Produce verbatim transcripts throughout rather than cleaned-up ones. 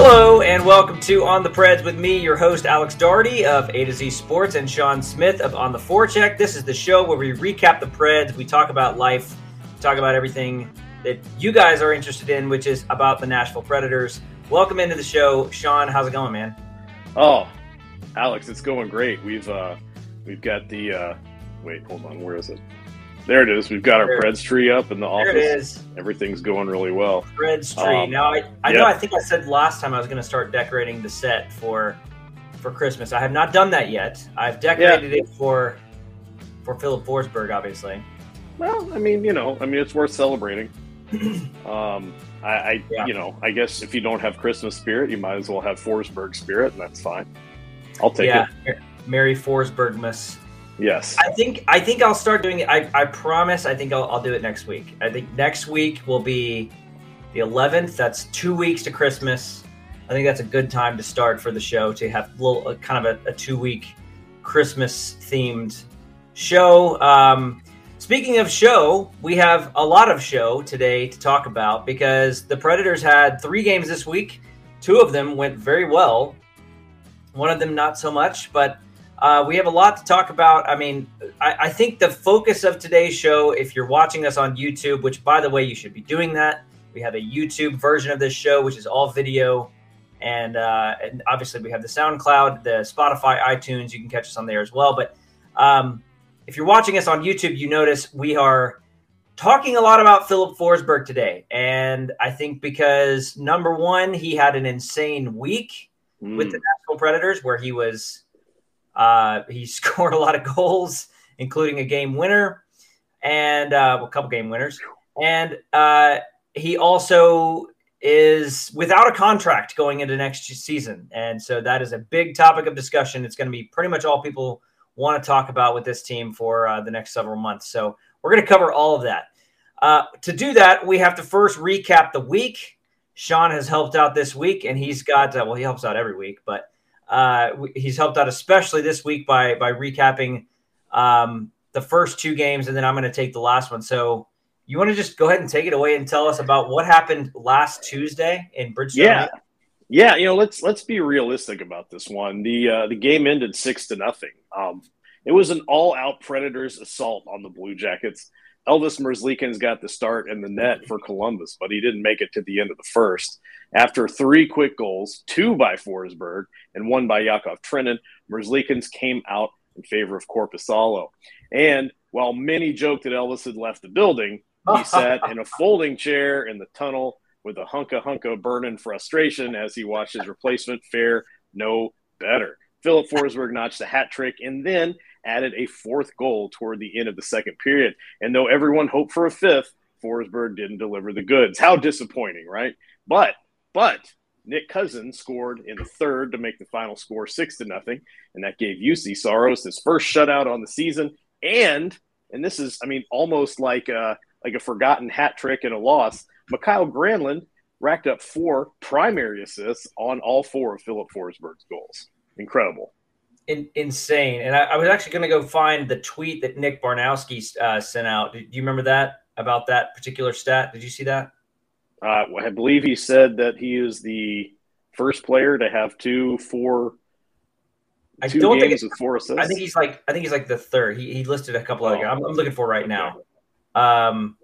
Hello and welcome to On the Preds with me, your host Alex Daugherty of A to Z Sports and Sean Smith of On the Forecheck. This is the show where we recap the Preds, we talk about life, we talk about everything that you guys are interested in, which is about the Nashville Predators. Welcome into the show, Sean. How's it going, man? Oh, Alex, it's going great. We've uh, we've got the uh, wait, hold on, where is it? There it is. We've got our Preds tree up in the office. There it is. Everything's going really well. Preds tree. Um, now, I, I yep. know I think I said last time I was going to start decorating the set for for Christmas. I have not done that yet. I've decorated yeah. it for for Filip Forsberg, obviously. Well, I mean, you know, I mean, it's worth celebrating. um, I, I yeah. you know, I guess if you don't have Christmas spirit, you might as well have Forsberg spirit, and that's fine. I'll take yeah. it. Merry Forsbergmas. Yes. I think I think I'll start doing it. I, I promise I think I'll, I'll do it next week. I think next week will be the eleventh. That's two weeks to Christmas. I think that's a good time to start for the show, to have a little, kind of a, a two-week Christmas-themed show. Um, speaking of show, we have a lot of show today to talk about because the Predators had three games this week. Two of them went very well. One of them not so much, but... Uh, we have a lot to talk about. I mean, I, I think the focus of today's show, if you're watching us on YouTube, which, by the way, you should be doing that. We have a YouTube version of this show, which is all video. And, uh, and obviously, we have the SoundCloud, the Spotify, iTunes. You can catch us on there as well. But um, if you're watching us on YouTube, you notice we are talking a lot about Filip Forsberg today. And I think because, number one, he had an insane week mm. with the Nashville Predators where he was – Uh, he scored a lot of goals, including a game winner and uh, a couple game winners. And uh, he also is without a contract going into next season. And so that is a big topic of discussion. It's going to be pretty much all people want to talk about with this team for uh, the next several months. So we're going to cover all of that. Uh, to do that, we have to first recap the week. Sean has helped out this week, and he's got uh, – well, he helps out every week, but – Uh, he's helped out especially this week by by recapping um, the first two games, and then I'm going to take the last one. So you want to just go ahead and take it away and tell us about what happened last Tuesday in Bridgestone? Yeah, yeah. You know, let's let's be realistic about this one. The uh, the game ended six to nothing. Um, it was an all-out Predators assault on the Blue Jackets. Elvis Merzlikins got the start in the net for Columbus, but he didn't make it to the end of the first. After three quick goals, two by Forsberg and one by Jakov Trenin, Merzlikins came out in favor of Korpisalo. And while many joked that Elvis had left the building, he sat in a folding chair in the tunnel with a hunka-hunka burning frustration as he watched his replacement fare no better. Filip Forsberg notched a hat trick and then added a fourth goal toward the end of the second period. And though everyone hoped for a fifth, Forsberg didn't deliver the goods. How disappointing, right? But, but Nick Cousins scored in the third to make the final score six to nothing. And that gave Juuse Saros his first shutout on the season. And, and this is, I mean, almost like a, like a forgotten hat trick and a loss. Mikael Granlund racked up four primary assists on all four of Filip Forsberg's goals. Incredible. In, insane. And I, I was actually going to go find the tweet that Nick Barnowski uh, sent out. Do you remember that, about that particular stat? Did you see that? Uh, well, I believe he said that he is the first player to have two, four, I two don't games think with four assists. I think he's like, I think he's like the third. He, he listed a couple oh, other guys. I'm, I'm looking for right okay. now. Um,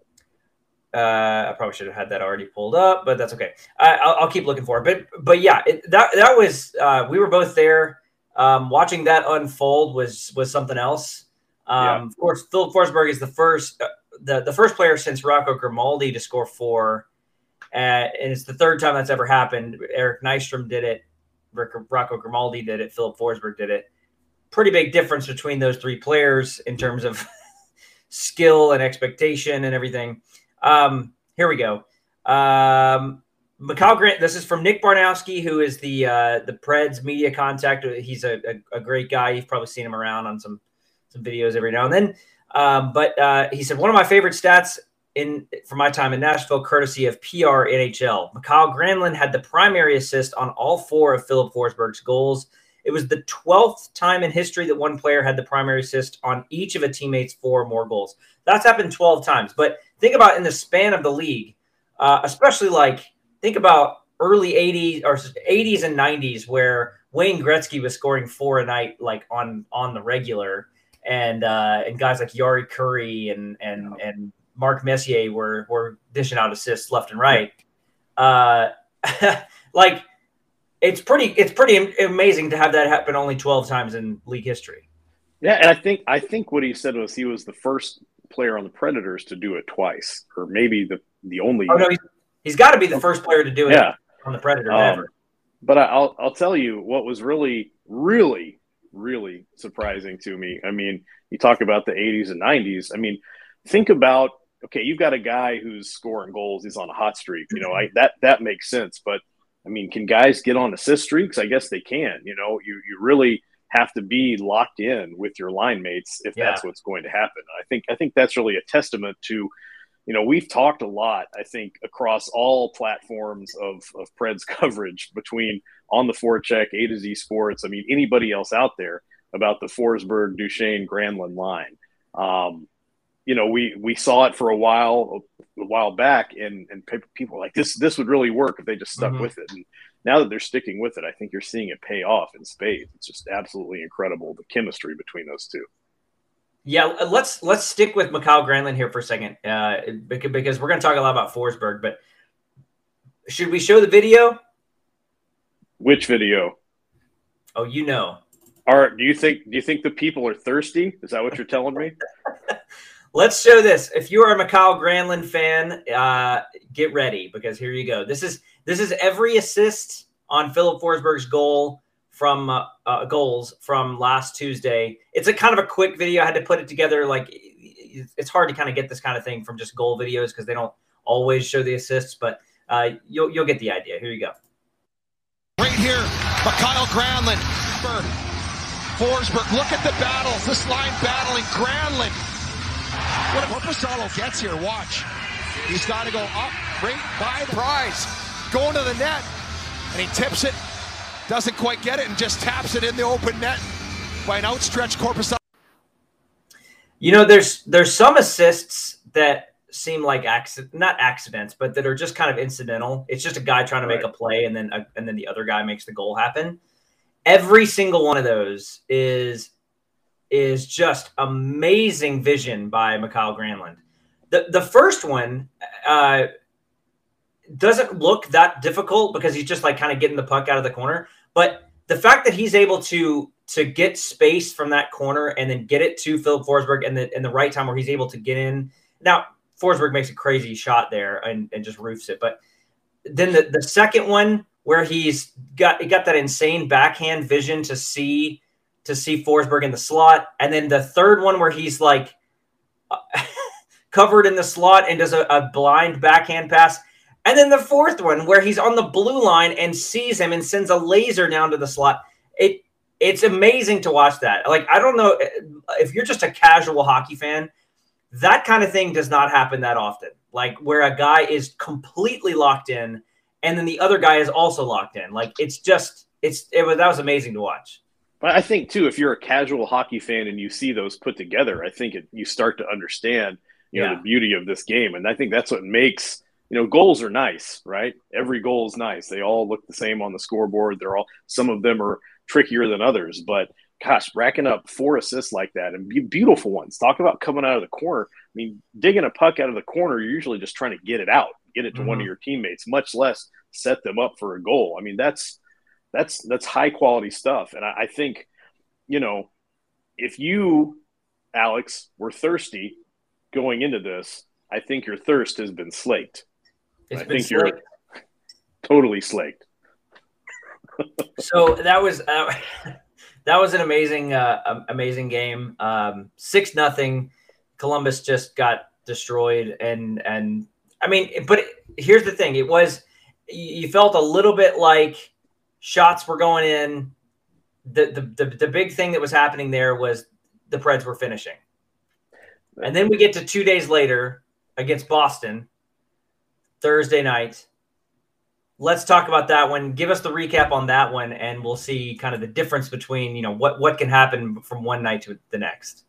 uh, I probably should have had that already pulled up, but that's okay. I, I'll, I'll keep looking for it. But, but yeah, it, that, that was, uh, we were both there. Um, watching that unfold was was something else. Um, yeah. Of course, Filip Forsberg is the first uh, the, the first player since Rocco Grimaldi to score four, uh, and it's the third time that's ever happened. Eric Nystrom did it, Rick, Rocco Grimaldi did it, Filip Forsberg did it. Pretty big difference between those three players in terms of skill and expectation and everything. Um, here we go. Um, Mikael Granlund. This is from Nick Barnowski, who is the uh, the Preds media contact. He's a, a, a great guy. You've probably seen him around on some some videos every now and then. Um, but uh, he said, one of my favorite stats in for my time in Nashville, courtesy of P R N H L. Mikael Granlund had the primary assist on all four of Filip Forsberg's goals. It was the twelfth time in history that one player had the primary assist on each of a teammate's four or more goals. That's happened twelve times. But think about in the span of the league, uh, especially like think about early eighties or eighties and nineties where Wayne Gretzky was scoring four a night, like on, on the regular, and uh, and guys like Yari Curry and and and Mark Messier were were dishing out assists left and right. Uh, like it's pretty it's pretty amazing to have that happen only twelve times in league history. Yeah, and I think I think what he said was he was the first player on the Predators to do it twice, or maybe the the only. Oh no, he's, he's got to be the first player to do it yeah. on the Predators um, ever. But I, I'll I'll tell you what was really really. really surprising to me. I mean, you talk about the eighties and nineties. I mean, think about, okay, you've got a guy who's scoring goals. He's on a hot streak. You know, I, that that makes sense. But, I mean, can guys get on assist streaks? I guess they can. You know, you, you really have to be locked in with your line mates if yeah. that's what's going to happen. I think I think that's really a testament to, you know, we've talked a lot, I think, across all platforms of, of Preds coverage between On the Forecheck, A to Z Sports, I mean, anybody else out there about the Forsberg, Duchene, Granlund line. Um, you know, we we saw it for a while, a while back, and, and people were like, this this would really work if they just stuck mm-hmm. with it. And now that they're sticking with it, I think you're seeing it pay off in spades. It's just absolutely incredible, the chemistry between those two. Yeah, let's let's stick with Mikael Granlund here for a second uh, because we're going to talk a lot about Forsberg. But should we show the video? Which video? Oh, you know. Are do you think do you think the people are thirsty? Is that what you're telling me? Let's show this. If you are a Mikael Granlund fan, uh, get ready because here you go. This is this is every assist on Filip Forsberg's goal. From uh, uh, goals from last Tuesday. It's a kind of a quick video. I had to put it together. Like it's hard to kind of get this kind of thing from just goal videos because they don't always show the assists, but uh, you'll you'll get the idea. Here you go. Right here, Mikael Granlund, Forsberg. Look at the battle. This line battling Granlund. What if Korpisalo gets here? Watch. He's got to go up right by the prize, going to the net, and he tips it. Doesn't quite get it and just taps it in the open net by an outstretched Korpisalo. You know, there's there's some assists that seem like accident, not accidents, but that are just kind of incidental. It's just a guy trying to right. make a play, and then a, and then the other guy makes the goal happen. Every single one of those is is just amazing vision by Mikael Granlund. The the first one. Uh, doesn't look that difficult because he's just like kind of getting the puck out of the corner. But the fact that he's able to to get space from that corner and then get it to Filip Forsberg and the, in the right time where he's able to get in. Now, Forsberg makes a crazy shot there and, and just roofs it. But then the, the second one where he's got he got that insane backhand vision to see to see Forsberg in the slot. And then the third one where he's like covered in the slot and does a, a blind backhand pass. And then the fourth one where he's on the blue line and sees him and sends a laser down to the slot. It it's amazing to watch that. Like, I don't know if you're just a casual hockey fan, that kind of thing does not happen that often. Like where a guy is completely locked in and then the other guy is also locked in. Like it's just it's it was that was amazing to watch. But I think too, if you're a casual hockey fan and you see those put together, I think it, you start to understand, you know, yeah. the beauty of this game. And I think that's what makes You know, goals are nice, right? Every goal is nice. They all look the same on the scoreboard. They're all, some of them are trickier than others, but gosh, racking up four assists like that and be beautiful ones. Talk about coming out of the corner. I mean, digging a puck out of the corner, you're usually just trying to get it out, get it to mm-hmm. one of your teammates, much less set them up for a goal. I mean, that's, that's, that's high quality stuff. And I, I think, you know, if you, Alex, were thirsty going into this, I think your thirst has been slaked. It's I think slaked. You're totally slaked. So that was uh, that was an amazing, uh, amazing game. Um, six nothing Columbus just got destroyed. And, and I mean, but it, here's the thing. It was, you felt a little bit like shots were going in. The, the, the, the big thing that was happening there was the Preds were finishing. And then we get to two days later against Boston, Thursday night. Let's talk about that one. Give us the recap on that one, and we'll see kind of the difference between, you know, what, what can happen from one night to the next.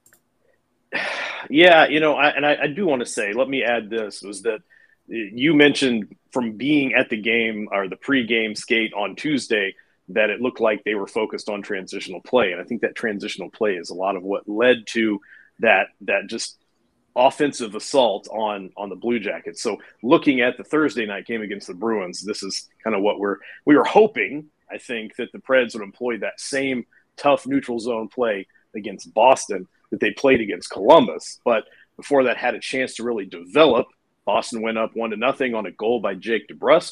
Yeah, you know, I, and I, I do want to say, let me add this, was that you mentioned from being at the game or the pregame skate on Tuesday that it looked like they were focused on transitional play. And I think that transitional play is a lot of what led to that that just offensive assault on on the Blue Jackets. So looking at the Thursday night game against the Bruins, this is kind of what we're we were hoping, I think, that the Preds would employ that same tough neutral zone play against Boston that they played against Columbus. But before that had a chance to really develop, Boston went up one to nothing on a goal by Jake DeBrusk.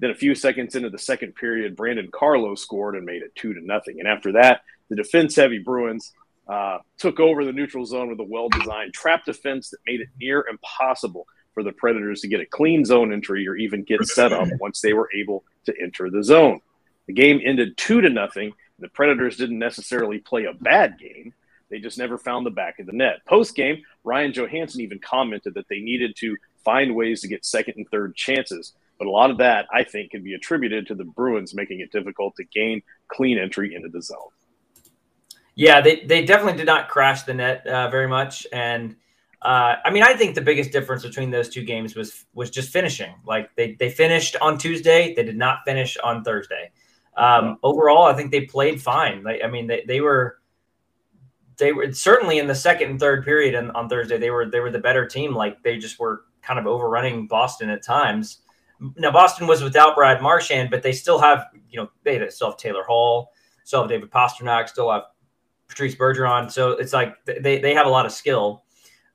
Then a few seconds into the second period, Brandon Carlo scored and made it two to nothing. And after that, the defense-heavy Bruins uh, took over the neutral zone with a well-designed trap defense that made it near impossible for the Predators to get a clean zone entry or even get set up once they were able to enter the zone. The game ended two to nothing. The Predators didn't necessarily play a bad game. They just never found the back of the net. Post-game, Ryan Johansson even commented that they needed to find ways to get second and third chances. But a lot of that, I think, can be attributed to the Bruins making it difficult to gain clean entry into the zone. Yeah, they, they definitely did not crash the net uh, very much. And, uh, I mean, I think the biggest difference between those two games was was just finishing. Like, they, they finished on Tuesday. They did not finish on Thursday. Um, overall, I think they played fine. Like, I mean, they, they were they were certainly in the second and third period on, on Thursday. They were they were the better team. Like, they just were kind of overrunning Boston at times. Now, Boston was without Brad Marchand, but they still have, you know, they still have Taylor Hall, still have David Pastrnak, still have Patrice Bergeron. So it's like they, they have a lot of skill.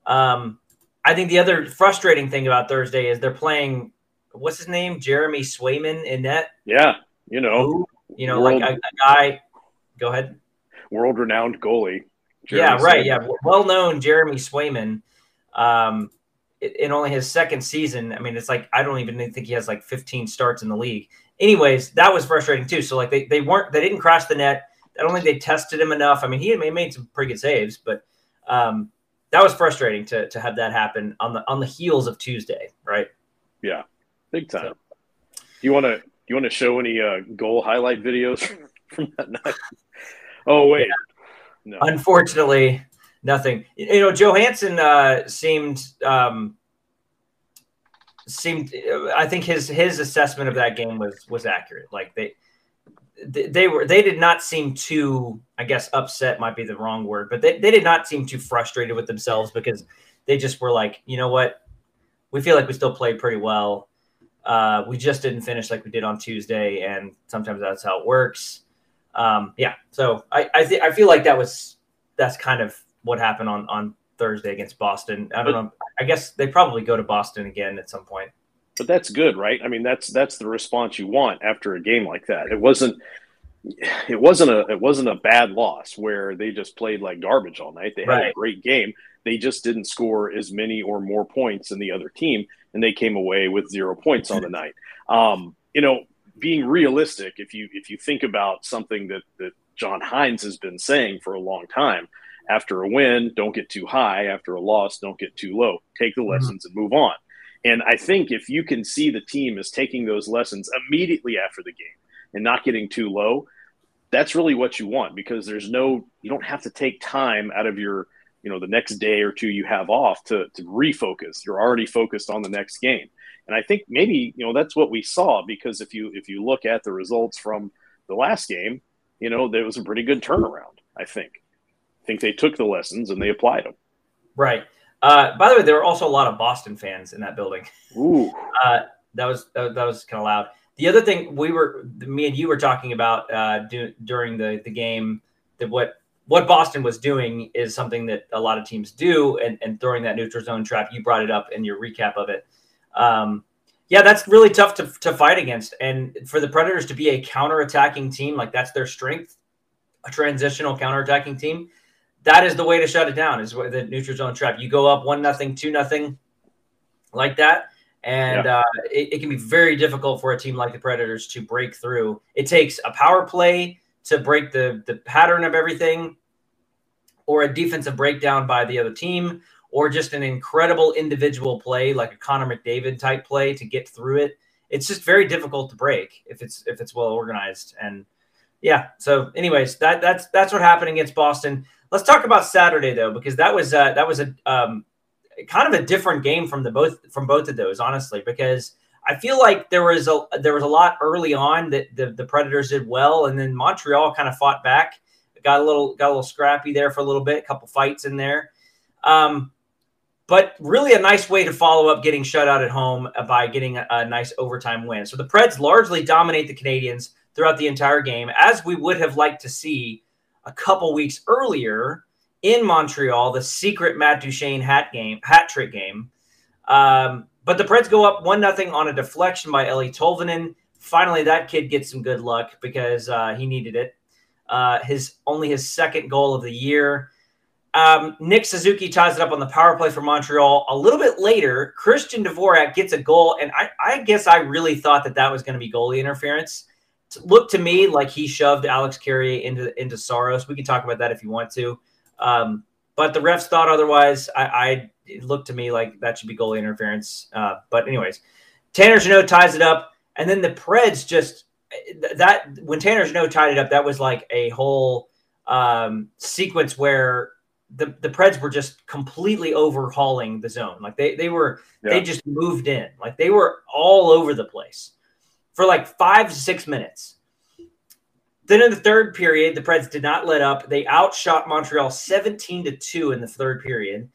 Um, I think the other frustrating thing about Thursday is they're playing, what's his name, Jeremy Swayman in net. Yeah, you know. Who, you know, world, like a, a guy – go ahead. World-renowned goalie. Jeremy yeah, right, Swayman. yeah. Well-known Jeremy Swayman. Um in only his second season. I mean, it's like, I don't even think he has like fifteen starts in the league. Anyways, that was frustrating too. So like they, they weren't, they didn't crash the net. I don't think they tested him enough. I mean, he had made some pretty good saves, but um, that was frustrating to to have that happen on the, on the heels of Tuesday. Right. Yeah. Big time. So. You want to, you want to show any uh, goal highlight videos from that night? Oh, wait. Yeah. No. Unfortunately, nothing. You know, Johansson uh, seemed um, seemed. I think his his assessment of that game was was accurate. Like they they were they did not seem too. I guess upset might be the wrong word, but they, they did not seem too frustrated with themselves because they just were like, you know what, we feel like we still played pretty well. Uh, we just didn't finish like we did on Tuesday, and sometimes that's how it works. Um, yeah. So I I, th- I feel like that was that's kind of. What happened on, on Thursday against Boston. I don't but, know. I guess they probably go to Boston again at some point. But that's good, right? I mean, that's that's the response you want after a game like that. It wasn't it wasn't a it wasn't a bad loss where they just played like garbage all night. They had right. a great game. They just didn't score as many or more points than the other team, and they came away with zero points on the night. Um, you know, being realistic, if you if you think about something that, that John Hines has been saying for a long time, after a win, don't get too high. After a loss, don't get too low. Take the lessons and move on. And I think if you can see the team is taking those lessons immediately after the game and not getting too low, that's really what you want because there's no – you don't have to take time out of your – you know, the next day or two you have off to, to refocus. You're already focused on the next game. And I think maybe, you know, that's what we saw because if you if you look at the results from the last game, you know, there was a pretty good turnaround, I think. I think they took the lessons and they applied them. Right. Uh, by the way, there were also a lot of Boston fans in that building. Ooh. Uh, that was that, that was kind of loud. The other thing we were, me and you were talking about uh, do, during the, the game that what what Boston was doing is something that a lot of teams do, and, and throwing that neutral zone trap. You brought it up in your recap of it. Um, yeah, that's really tough to to fight against, and for the Predators to be a counterattacking team, like that's their strength, a transitional counterattacking team. that is the way to shut it down, is the neutral zone trap. You go up one nothing, two nothing, like that, and yeah. uh, it, it can be very difficult for a team like the Predators to break through. It takes a power play to break the, the pattern of everything, or a defensive breakdown by the other team, or just an incredible individual play like a Connor McDavid type play to get through it. It's just very difficult to break if it's if it's well organized. And yeah, so anyways, that that's that's what happened against Boston. Let's talk about Saturday though, because that was uh, that was a um, kind of a different game from the both from both of those, honestly, because I feel like there was a there was a lot early on that the, the Predators did well, and then Montreal kind of fought back, got a little got a little scrappy there for a little bit, a couple fights in there. Um, But really a nice way to follow up getting shut out at home by getting a, a nice overtime win. So the Preds largely dominate the Canadiens throughout the entire game, as we would have liked to see a couple weeks earlier in Montreal, the secret Matt Duchene hat game, hat trick game. Um, but the Preds go up one nothing on a deflection by Ellie Tolvanen. Finally, that kid gets some good luck because uh, he needed it. Uh, his only his second goal of the year. Um, Nick Suzuki ties it up on the power play for Montreal. A little bit later, Christian Dvorak gets a goal, and I, I guess I really thought that that was going to be goalie interference. It looked to me like he shoved Alex Carey into into Saros. We can talk about that if you want to. Um, but the refs thought otherwise. I, I it looked to me like that should be goalie interference. Uh, but anyways, Tanner Jeannot ties it up, and then the Preds just – that when Tanner Jeannot tied it up, that was like a whole um, sequence where – The, the Preds were just completely overhauling the zone. Like they they were yeah. they just moved in. Like they were all over the place for like five to six minutes. Then in the third period, the Preds did not let up. They outshot Montreal seventeen to two in the third period.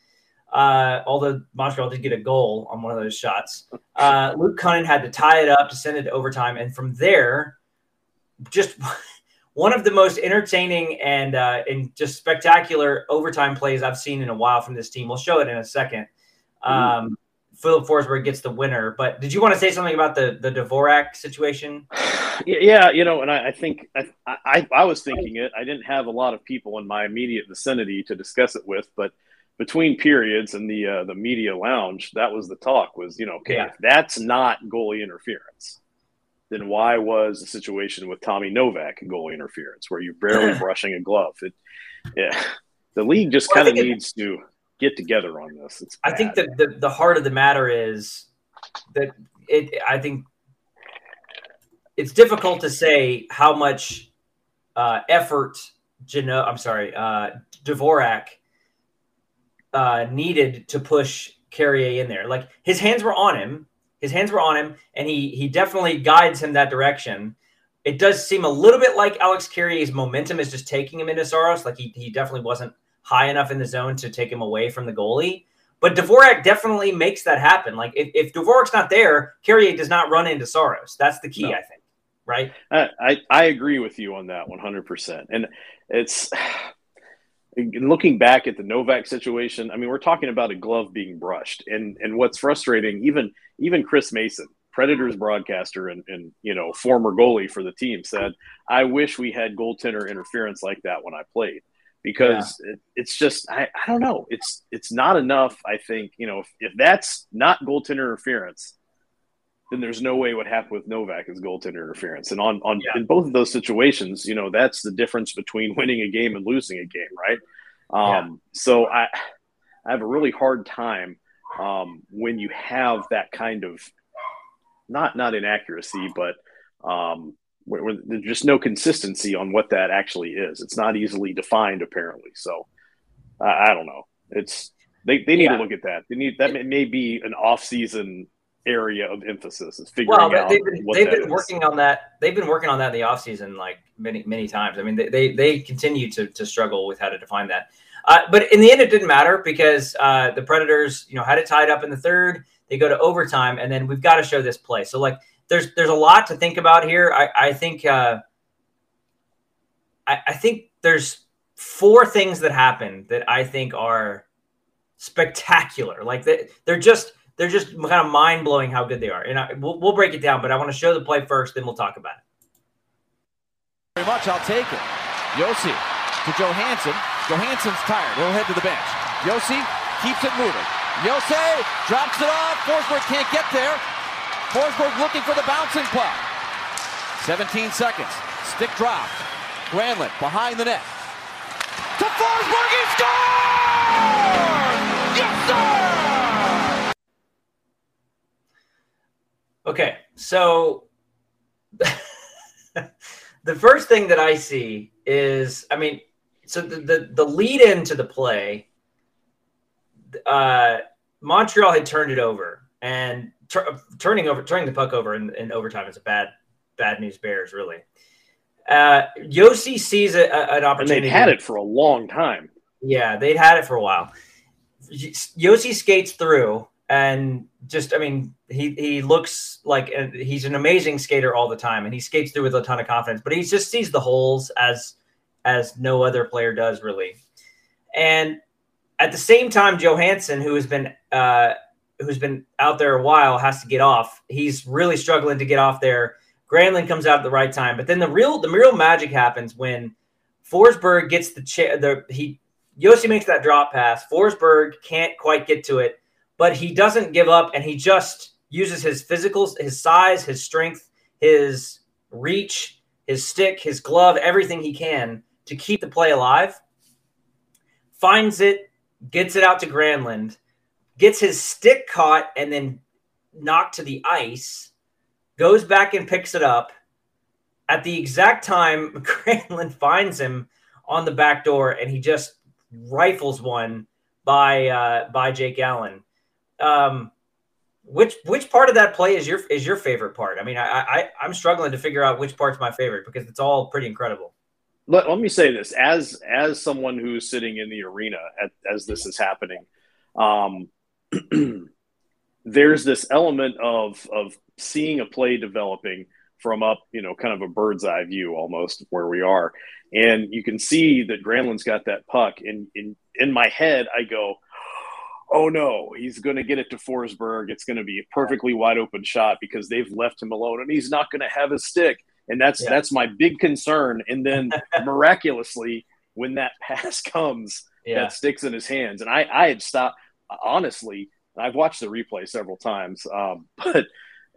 Uh, although Montreal did get a goal on one of those shots. Uh, Luke Kunin had to tie it up to send it to overtime, and from there, just. One of the most entertaining and uh, and just spectacular overtime plays I've seen in a while from this team. We'll show it in a second. Um, Filip Forsberg gets the winner. But did you want to say something about the the Dvorak situation? Yeah, you know, and I, I think I, I I was thinking it. I didn't have a lot of people in my immediate vicinity to discuss it with, but between periods and the uh, the media lounge, that was the talk. Was you know, okay, yeah. if that's not goalie interference, then why was the situation with Tommy Novak goalie interference, where you're barely brushing a glove? It, yeah, the league just well, kind of needs it, to get together on this. It's I think that the, the heart of the matter is that it. I think it's difficult to say how much uh, effort Geno, I'm sorry, uh, Dvorak uh, needed to push Carrier in there. Like his hands were on him. His hands were on him, and he he definitely guides him that direction. It does seem a little bit like Alex Carey's momentum is just taking him into Saros. Like he he definitely wasn't high enough in the zone to take him away from the goalie. But Dvorak definitely makes that happen. Like if, if Dvorak's not there, Carey does not run into Saros. That's the key, no. I think. Right? I, I I agree with you on that one hundred percent. And it's looking back at the Novak situation, I mean, we're talking about a glove being brushed, and and what's frustrating, even even Chris Mason, Predators broadcaster and and you know former goalie for the team, said, "I wish we had goaltender interference like that when I played, because yeah. it, it's just I, I don't know, it's it's not enough. I think you know if, if that's not goaltender interference, then there's no way what happened with Novak is goaltender interference. And on, on yeah. in both of those situations, you know, that's the difference between winning a game and losing a game, right? Um, yeah. So I I have a really hard time um, when you have that kind of, not not inaccuracy, but um, where, where there's just no consistency on what that actually is. It's not easily defined, apparently. So uh, I don't know. It's They, they need yeah. to look at that. They need That may, may be an off-season area of emphasis is figuring well, out. They've been, what they've been working on that. They've been working on that in the offseason like many, many times. I mean, they they, they continue to, to struggle with how to define that. Uh, but in the end, it didn't matter because uh, the Predators, you know, had it tied up in the third. They go to overtime, and then we've got to show this play. So like, there's there's a lot to think about here. I I think uh, I I think there's four things that happen that I think are spectacular. Like they, they're just. They're just kind of mind-blowing how good they are. And I, we'll, we'll break it down, but I want to show the play first, then we'll talk about it. Very much, I'll take it. Josi to Johansson. Johansson's tired. He'll head to the bench. Josi keeps it moving. Josi drops it off. Forsberg can't get there. Forsberg looking for the bouncing puck. seventeen seconds. Stick dropped. Granlund behind the net. To Forsberg, he scores! Yes, sir! Okay, so the first thing that I see is, I mean, so the, the, the lead into the play, uh, Montreal had turned it over, and tur turning over, turning the puck over in, in overtime is a bad, bad news bears, really. Uh, Josi sees a, a, an opportunity. And they'd had it for a long time. Yeah, they'd had it for a while. Josi skates through and just, I mean, he, he looks like a, he's an amazing skater all the time, and he skates through with a ton of confidence, but he just sees the holes as, as no other player does, really. And at the same time, Johansson, who has been, uh, who's been out there a while, has to get off. He's really struggling to get off there. Granlund comes out at the right time, but then the real the real magic happens when Forsberg gets the chair. The he Josi makes that drop pass. Forsberg can't quite get to it, but he doesn't give up, and he just uses his physicals, his size, his strength, his reach, his stick, his glove, everything he can to keep the play alive. Finds it, gets it out to Granlund, gets his stick caught, and then knocked to the ice. Goes back and picks it up at the exact time Granlund finds him on the back door, and he just rifles one by uh, by Jake Allen. Um, which which part of that play is your is your favorite part? I mean, I, I I'm struggling to figure out which part's my favorite because it's all pretty incredible. Let, let me say this as as someone who's sitting in the arena at, as this is happening. Um, there's this element of of seeing a play developing from up, you know, kind of a bird's eye view almost where we are. And you can see that Granlund's got that puck. And in, in my head, I go, oh, no, he's going to get it to Forsberg. It's going to be a perfectly wide open shot because they've left him alone and he's not going to have his stick. And that's yeah. that's my big concern. And then miraculously, when that pass comes, yeah. that stick's in his hands. And I, I had stopped, honestly, I've watched the replay several times, um, but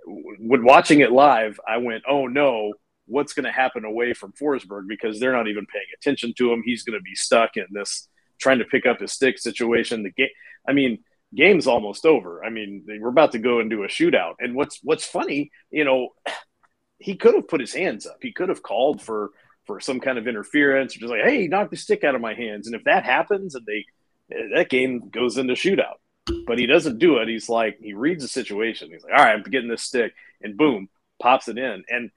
when watching it live, I went, oh, no, what's going to happen away from Forsberg because they're not even paying attention to him. He's going to be stuck in this trying to pick up his stick situation. The game, I mean, game's almost over. I mean, we're about to go into a shootout. And what's what's funny, you know, he could have put his hands up. He could have called for, for some kind of interference or just like, hey, knock the stick out of my hands. And if that happens, and they that game goes into shootout. But he doesn't do it. He's like, he reads the situation. He's like, all right, I'm getting this stick. And boom, pops it in. And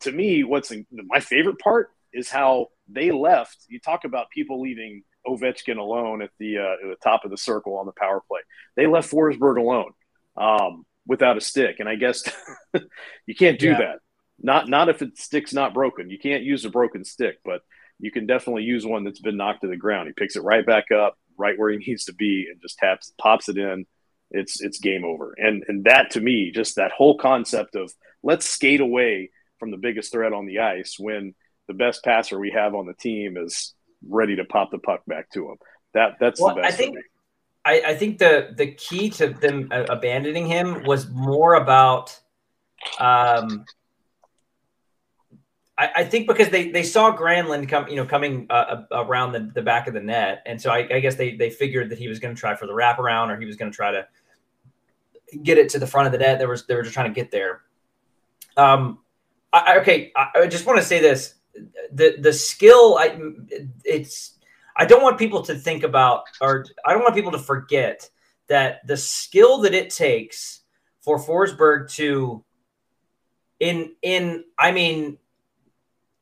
to me, what's in, my favorite part is how they left. You talk about people leaving Ovechkin alone at the, uh, at the top of the circle on the power play. They left Forsberg alone um, without a stick. And I guess you can't do yeah. that. Not not if the stick's not broken. You can't use a broken stick, but you can definitely use one that's been knocked to the ground. He picks it right back up, right where he needs to be, and just taps, pops it in. It's it's game over. And and that to me, just that whole concept of let's skate away from the biggest threat on the ice when the best passer we have on the team is ready to pop the puck back to him. That that's well, the best. I think I, I think the the key to them abandoning him was more about. Um, I think because they, they saw Granlund come, you know, coming uh, around the, the back of the net. And so I, I guess they, they figured that he was going to try for the wraparound, or he was going to try to get it to the front of the net. There was, they were just trying to get there. Um, I, okay. I just want to say this, the, the skill, I, it's, I don't want people to think about, or I don't want people to forget that the skill that it takes for Forsberg to in, in, I mean,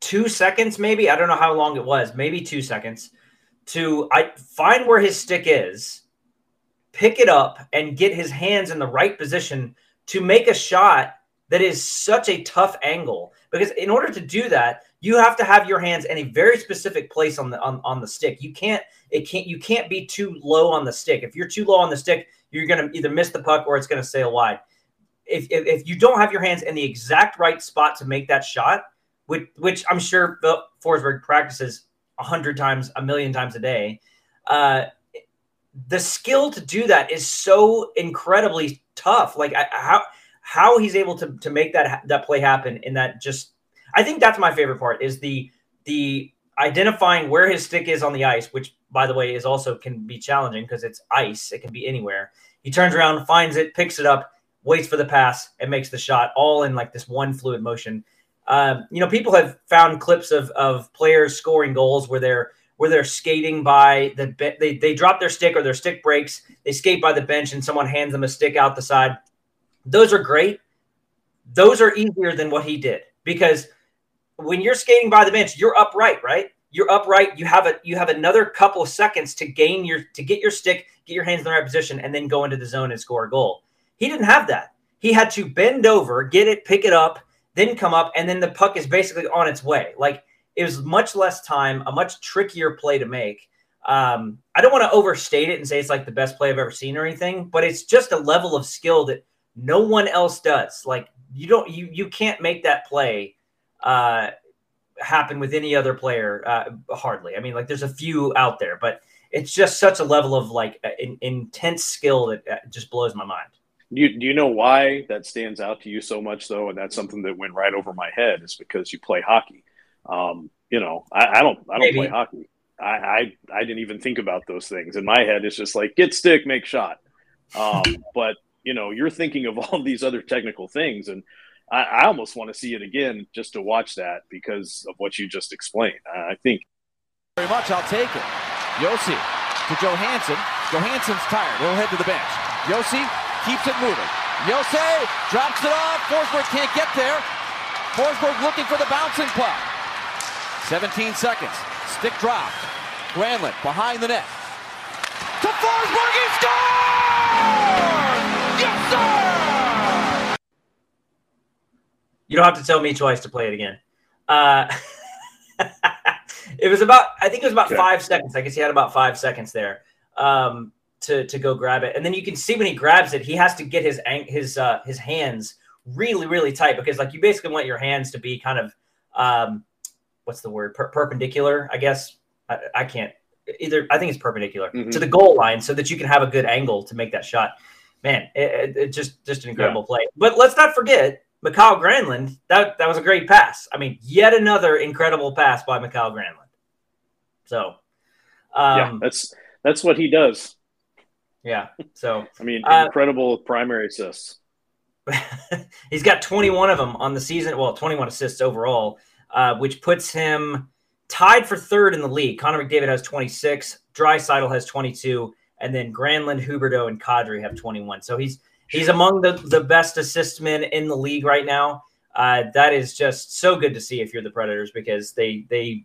two seconds, maybe. I don't know how long it was, maybe two seconds to I find where his stick is, pick it up, and get his hands in the right position to make a shot that is such a tough angle. Because in order to do that, you have to have your hands in a very specific place on the, on, on the stick. You can't, it can't, you can't be too low on the stick. If you're too low on the stick, you're going to either miss the puck or it's going to sail wide. If, if, if you don't have your hands in the exact right spot to make that shot, Which, which I'm sure Forsberg practices a hundred times, a million times a day. Uh, the skill to do that is so incredibly tough. Like I, how, how he's able to, to make that, that play happen in that. Just, I think that's my favorite part, is the, the identifying where his stick is on the ice, which by the way is also can be challenging because it's ice. It can be anywhere. He turns around, finds it, picks it up, waits for the pass, and makes the shot, all in like this one fluid motion. Um, you know, people have found clips of, of players scoring goals where they're, where they're skating by the be- they they drop their stick or their stick breaks. They skate by the bench and someone hands them a stick out the side. Those are great. Those are easier than what he did, because when you're skating by the bench, you're upright, right? You're upright. You have a you have another couple of seconds to gain your to get your stick, get your hands in the right position, and then go into the zone and score a goal. He didn't have that. He had to bend over, get it, pick it up, then come up, and then the puck is basically on its way. Like, it was much less time, a much trickier play to make. Um, I don't want to overstate it and say it's like the best play I've ever seen or anything, but it's just a level of skill that no one else does. Like, you don't, you you can't make that play uh, happen with any other player, uh, hardly. I mean, like, there's a few out there, but it's just such a level of like in, intense skill that just blows my mind. You, do you know why that stands out to you so much, though? And that's something that went right over my head, is because you play hockey. Um, you know, I, I don't, I don't Maybe. play hockey. I, I, I didn't even think about those things. In my head, it's just like, get stick, make shot. Um, but you know, you're thinking of all these other technical things, and I, I almost want to see it again just to watch that because of what you just explained. I, I think very much. I'll take it. Josi to Johansson. Johansson's tired. We'll head to the bench. Josi keeps it moving. Josi drops it off. Forsberg can't get there. Forsberg looking for the bouncing puck. seventeen seconds. Stick dropped. Granlund behind the net. To Forsberg, he scores! Yes, sir! You don't have to tell me twice to play it again. Uh, it was about, I think it was about yeah. five seconds. I guess he had about five seconds there um, to to go grab it. And then you can see when he grabs it, he has to get his his uh, his hands really, really tight, because like you basically want your hands to be kind of um, what's the word? Per- perpendicular, I guess. I, I can't either. I think it's perpendicular mm-hmm. to the goal line, so that you can have a good angle to make that shot. Man, it, it just just an incredible yeah. play. But let's not forget Mikael Granlund. That that was a great pass. I mean, yet another incredible pass by Mikael Granlund. So, um, yeah, that's that's what he does. Yeah. So I mean, incredible uh, primary assists. He's got twenty-one of them on the season. Well, twenty-one assists overall. Uh, which puts him tied for third in the league. Connor McDavid has twenty-six, Draisaitl has twenty-two, and then Granlund, Huberdeau, and Kadri have twenty-one. So he's he's among the, the best assist men in the league right now. Uh, that is just so good to see if you're the Predators, because they they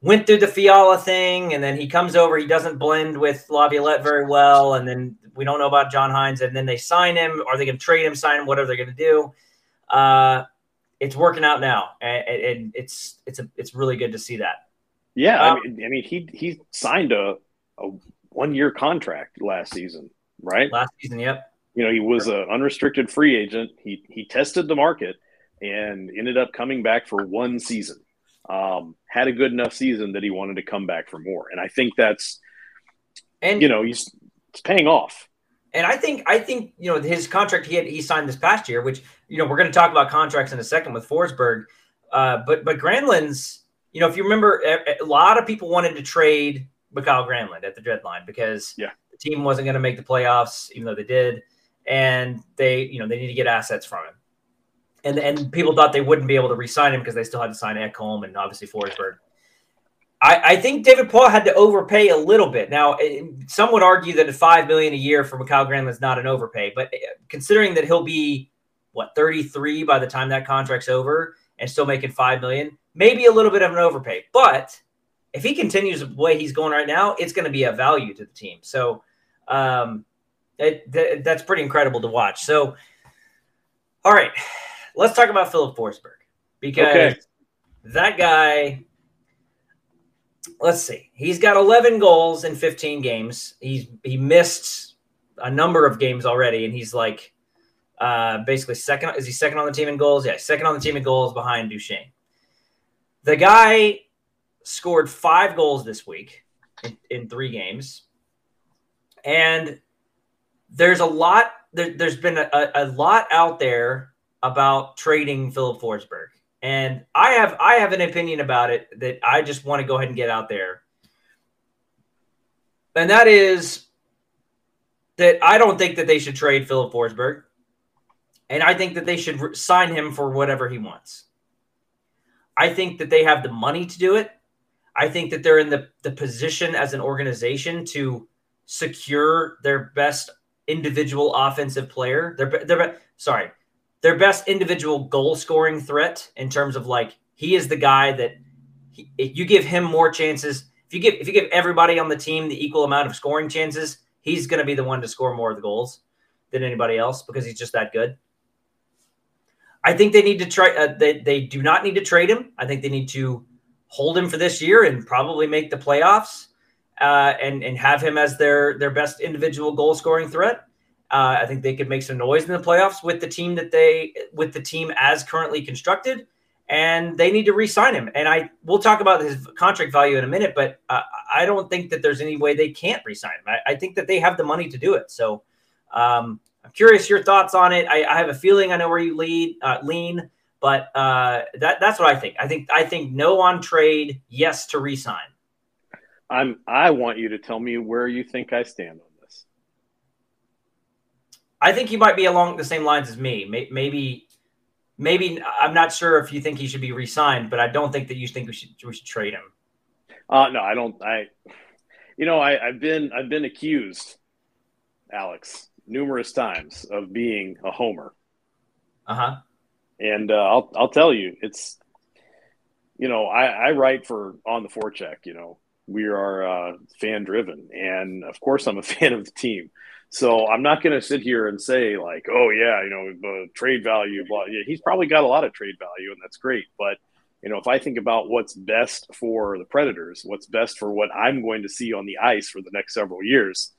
went through the Fiala thing, and then he comes over, he doesn't blend with Laviolette very well, and then we don't know about John Hines, and then they sign him. Are they going to trade him, sign him, whatever they're going to do? Uh It's working out now, and it's it's a, it's really good to see that. Yeah, um, I mean, I mean, he he signed a, a one year contract last season, right? Last season, yep. You know, he was an unrestricted free agent. He he tested the market and ended up coming back for one season. Um, had a good enough season that he wanted to come back for more, and I think that's and you know he's it's paying off. And I think I think you know his contract he had, he signed this past year, which you know we're going to talk about contracts in a second with Forsberg, uh, but but Granlund's, you know if you remember, a, a lot of people wanted to trade Mikael Granlund at the deadline because yeah. the team wasn't going to make the playoffs, even though they did, and they you know they need to get assets from him, and and people thought they wouldn't be able to re-sign him because they still had to sign Ekholm and obviously Forsberg. I think David Paul had to overpay a little bit. Now, some would argue that five million dollars a year for Mikael Granlund is not an overpay, but considering that he'll be, what, thirty-three by the time that contract's over and still making five million dollars, maybe a little bit of an overpay. But if he continues the way he's going right now, it's going to be a value to the team. So um, it, th- that's pretty incredible to watch. So, all right, let's talk about Filip Forsberg, because okay. that guy – let's see. He's got eleven goals in fifteen games. He's he missed a number of games already, and he's like uh, basically second. Is he second on the team in goals? Yeah, second on the team in goals behind Duchene. The guy scored five goals this week in, in three games. And there's a lot, there, there's been a, a lot out there about trading Filip Forsberg. And I have, I have an opinion about it that I just want to go ahead and get out there. And that is that I don't think that they should trade Filip Forsberg. And I think that they should re- sign him for whatever he wants. I think that they have the money to do it. I think that they're in the, the position as an organization to secure their best individual offensive player. Their, their, sorry, their best individual goal-scoring threat in terms of, like, he is the guy that he, if you give him more chances. If you give if you give everybody on the team the equal amount of scoring chances, he's going to be the one to score more of the goals than anybody else because he's just that good. I think they need to try. Uh, they they do not need to trade him. I think they need to hold him for this year and probably make the playoffs uh, and and have him as their their best individual goal scoring threat. Uh, I think they could make some noise in the playoffs with the team that they with the team as currently constructed, and they need to re-sign him. And I we'll talk about his contract value in a minute, but uh, I don't think that there's any way they can't re-sign him. I, I think that they have the money to do it. So. Um, I'm curious your thoughts on it. I, I have a feeling I know where you lead, uh, lean, but uh, that, that's what I think. I think I think no on trade, yes to re-sign. I'm, I want you to tell me where you think I stand on this. I think you might be along the same lines as me. Maybe maybe I'm not sure if you think he should be re-signed, but I don't think that you think we should we should trade him. Uh, no, I don't. I you know I, I've been I've been accused, Alex, numerous times of being a homer. Uh-huh. And uh, I'll I'll tell you, it's, you know, I, I write for On the Forecheck, you know, we are uh, fan-driven. And, of course, I'm a fan of the team. So I'm not going to sit here and say, like, oh, yeah, you know, uh, trade value. Blah. Yeah, he's probably got a lot of trade value, and that's great. But, you know, if I think about what's best for the Predators, what's best for what I'm going to see on the ice for the next several years,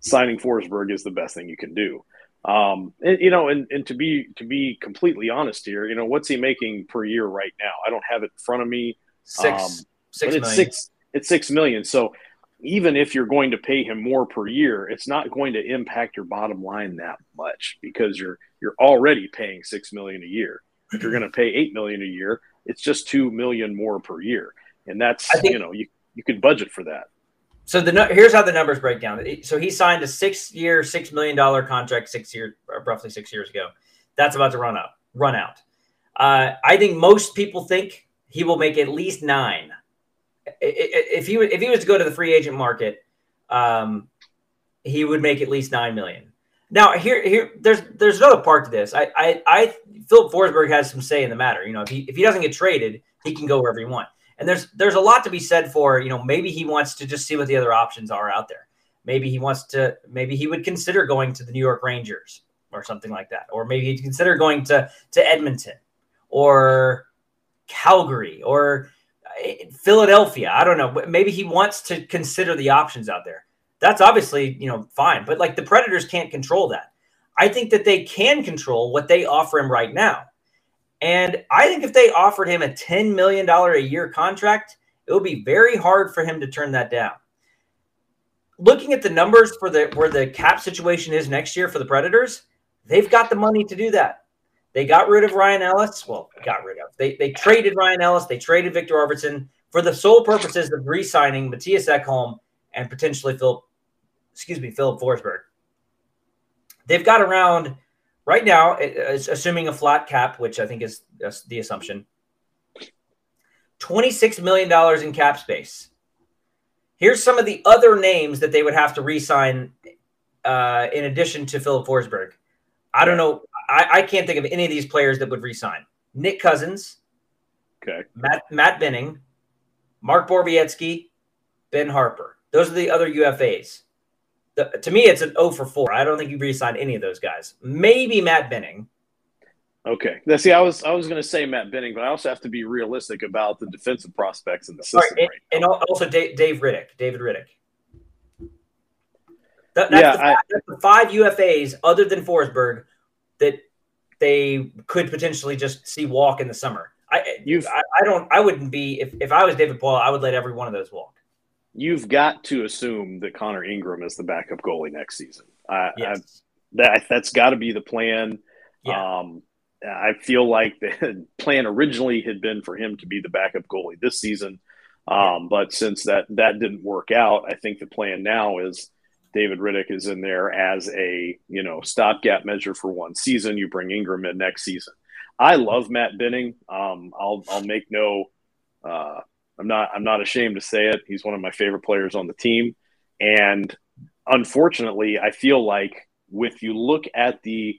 signing Forsberg is the best thing you can do. Um, and, you know, and, and to be to be completely honest here, you know, what's he making per year right now? I don't have it in front of me. Six, um, six it's million. Six, it's six million. So even if you're going to pay him more per year, it's not going to impact your bottom line that much because you're you're already paying six million a year. If you're going to pay eight million a year, it's just two million more per year, and that's think- you know you you can budget for that. So the here's how the numbers break down. So he signed a six-year, six million dollars contract six year, roughly six years ago. That's about to run out. Run out. Uh, I think most people think he will make at least nine. If he if he was to go to the free agent market, um, he would make at least nine million. Now here here there's there's another part to this. I I, I Filip Forsberg has some say in the matter. You know, if he if he doesn't get traded, he can go wherever he wants. And there's there's a lot to be said for, you know, maybe he wants to just see what the other options are out there. Maybe he wants to maybe he would consider going to the New York Rangers or something like that. Or maybe he'd consider going to, to Edmonton or Calgary or Philadelphia. I don't know. Maybe he wants to consider the options out there. That's obviously, you know, fine. But like the Predators can't control that. I think that they can control what they offer him right now. And I think if they offered him a ten million dollars a year contract, it would be very hard for him to turn that down. Looking at the numbers for the where the cap situation is next year for the Predators, they've got the money to do that. They got rid of Ryan Ellis. Well, got rid of. They they traded Ryan Ellis. They traded Victor Arvidsson for the sole purposes of re-signing Matthias Ekholm and potentially Philip, excuse me, Filip Forsberg. They've got around... Right now, it's assuming a flat cap, which I think is the assumption, twenty-six million dollars in cap space. Here's some of the other names that they would have to re-sign uh, in addition to Filip Forsberg. I don't know. I, I can't think of any of these players that would re-sign. Nick Cousins, okay, Matt, Matt Benning, Mark Borowiecki, Ben Harper. Those are the other U F As. The, to me, it's an oh for four. I don't think you re-signed any of those guys. Maybe Matt Benning. Okay. Now, see, I was I was going to say Matt Benning, but I also have to be realistic about the defensive prospects in the system. Right, and, right now. And also Dave, Dave Rittich, David Rittich. That, that's, yeah, the, I, that's the five U F As other than Forsberg that they could potentially just see walk in the summer. I, you've, I, I don't, I wouldn't be, if, if I was David Paul, I would let every one of those walk. You've got to assume that Connor Ingram is the backup goalie next season. I, yes. I, that, that's got to be the plan. Yeah. Um, I feel like the plan originally had been for him to be the backup goalie this season. Um, but since that, that didn't work out, I think the plan now is David Rittich is in there as a, you know, stopgap measure for one season. You bring Ingram in next season. I love Matt Benning. Um, I'll, I'll make no, uh, I'm not, I'm not ashamed to say it. He's one of my favorite players on the team. And unfortunately, I feel like if you look at the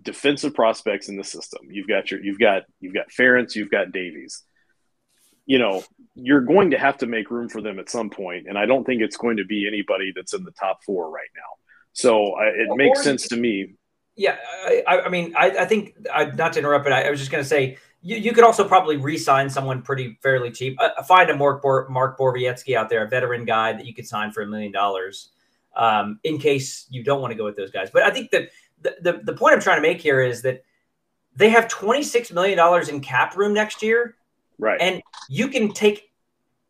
defensive prospects in the system, you've got your, you've got, you've got Ferentz, you've got Davies. You know, you're going to have to make room for them at some point, and I don't think it's going to be anybody that's in the top four right now. So I, it well, makes or, sense to me. Yeah, I, I mean, I, I think, I, not to interrupt, but I, I was just going to say, you, you could also probably re-sign someone pretty fairly cheap. Uh, find a Mark, Bor- Mark Borowiecki out there, a veteran guy that you could sign for a million dollars um, in case you don't want to go with those guys. But I think that the, the, the point I'm trying to make here is that they have twenty-six million dollars in cap room next year. Right. And you can take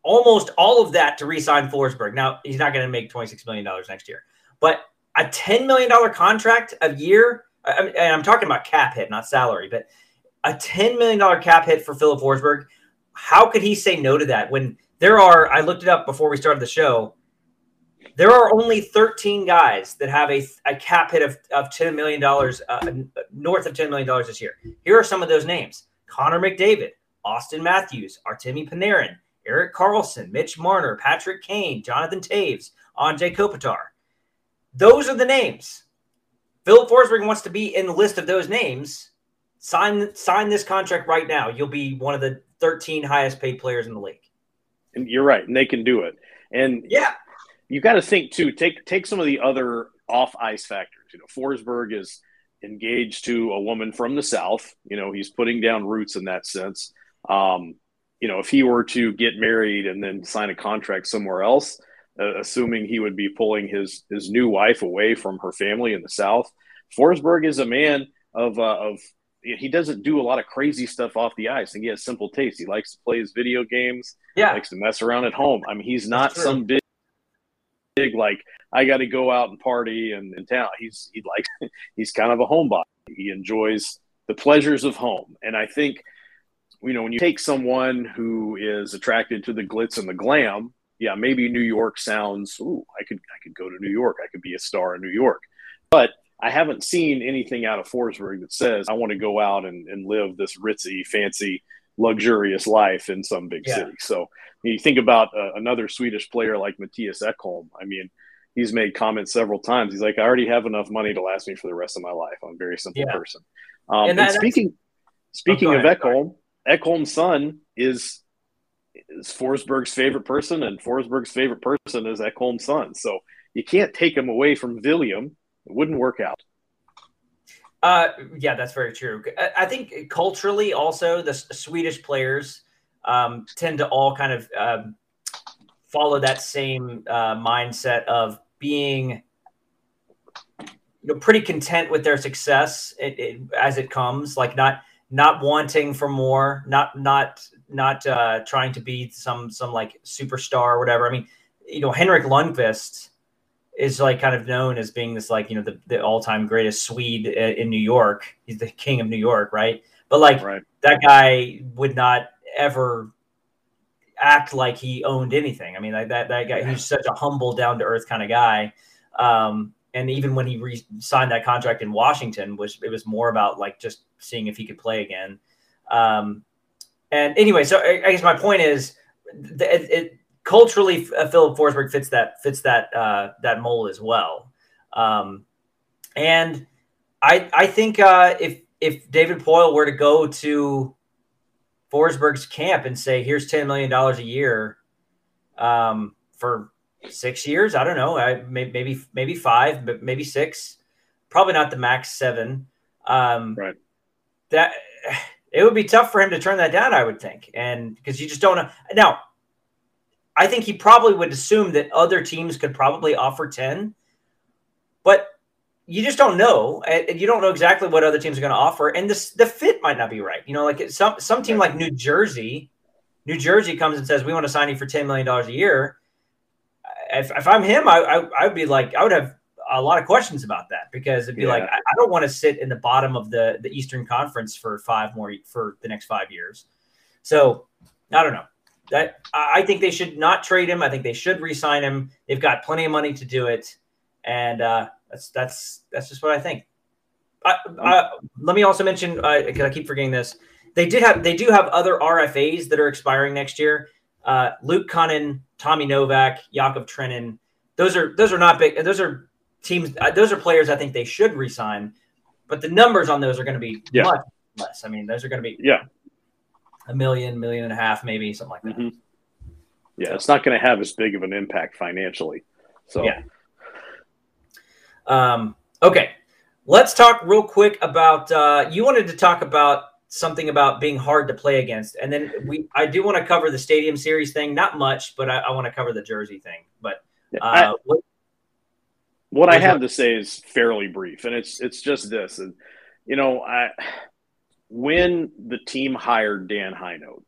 almost all of that to re-sign Forsberg. Now, he's not going to make twenty-six million dollars next year. But a ten million dollars contract a year, and I'm talking about cap hit, not salary, but a ten million dollars cap hit for Filip Forsberg, how could he say no to that? When there are, I looked it up before we started the show, there are only thirteen guys that have a, a cap hit of, of ten million dollars, uh, north of ten million dollars this year. Here are some of those names. Connor McDavid, Austin Matthews, Artemi Panarin, Erik Karlsson, Mitch Marner, Patrick Kane, Jonathan Toews, Andrei Kopitar. Those are the names. Filip Forsberg wants to be in the list of those names. Sign sign this contract right now. You'll be one of the thirteen highest paid players in the league. And you're right, and they can do it. And yeah, you got to think too. Take take some of the other off ice factors. You know, Forsberg is engaged to a woman from the South. You know, he's putting down roots in that sense. Um, you know, if he were to get married and then sign a contract somewhere else, uh, assuming he would be pulling his, his new wife away from her family in the South, Forsberg is a man of, uh, of, he doesn't do a lot of crazy stuff off the ice, and he has simple taste. He likes to play his video games. Yeah. He likes to mess around at home. I mean, he's not some big, big, like I got to go out and party and in town. He's, he likes, he's kind of a homebody. He enjoys the pleasures of home. And I think, you know, when you take someone who is attracted to the glitz and the glam, yeah, maybe New York sounds, ooh, I could I could go to New York. I could be a star in New York. But I haven't seen anything out of Forsberg that says, I want to go out and, and live this ritzy, fancy, luxurious life in some big yeah. city. So you think about uh, another Swedish player like Matthias Ekholm. I mean, he's made comments several times. He's like, I already have enough money to last me for the rest of my life. I'm a very simple yeah. person. Um, and, that, and speaking, speaking oh, go ahead, of Ekholm, sorry. Ekholm's son is is Forsberg's favorite person, and Forsberg's favorite person is Ekholm's son. So you can't take him away from William. It wouldn't work out. Uh, yeah, that's very true. I think culturally also the Swedish players um, tend to all kind of um, follow that same uh, mindset of being – you know, pretty content with their success it, it, as it comes, like not – Not wanting for more, not not not uh, trying to be some some like superstar or whatever. I mean, you know, Henrik Lundqvist is like kind of known as being this like you know the, the all time greatest Swede in New York. He's the king of New York, right? But like right. that guy would not ever act like he owned anything. I mean, like that that guy, yeah. he's such a humble, down to earth kind of guy. Um, And even when he re- signed that contract in Washington, was it was more about like just seeing if he could play again. Um, and anyway, so I, I guess my point is, the, it, it, culturally, uh, Filip Forsberg fits that fits that uh, that mold as well. Um, and I I think uh, if if David Poile were to go to Forsberg's camp and say, "Here's ten million dollars a year um, for." Six years, I don't know. I maybe maybe five, but maybe six. Probably not the max seven. Um, right. That it would be tough for him to turn that down, I would think, and because you just don't know. Now, I think he probably would assume that other teams could probably offer ten, but you just don't know. And you don't know exactly what other teams are going to offer. And this, the fit might not be right. You know, like some, some team like New Jersey, New Jersey comes and says, we want to sign you for ten million dollars a year. If, if I'm him, I, I I would be like, I would have a lot of questions about that, because it'd be yeah. like, I, I don't want to sit in the bottom of the, the Eastern Conference for five more for the next five years. So I don't know. That I think they should not trade him. I think they should re-sign him. They've got plenty of money to do it. And uh, that's, that's, that's just what I think. I, I, let me also mention, uh, cause I keep forgetting this. They did have, they do have other R F As that are expiring next year. Uh, Luke Kunin, Tommy Novak, Jakob Trenin. Those are, those are not big. Those are teams. Uh, those are players I think they should re-sign, but the numbers on those are going to be yeah. much less. I mean, those are going to be yeah. a million, million and a half, maybe something like that. Mm-hmm. Yeah. It's not going to have as big of an impact financially. So yeah. Um, okay. Let's talk real quick about, uh, you wanted to talk about something about being hard to play against. And then we, I do want to cover the Stadium Series thing, not much, but I, I want to cover the jersey thing, but, uh, I, what, what I have that? to say is fairly brief, and it's, it's just this, and you know, I, when the team hired Dan Hinote,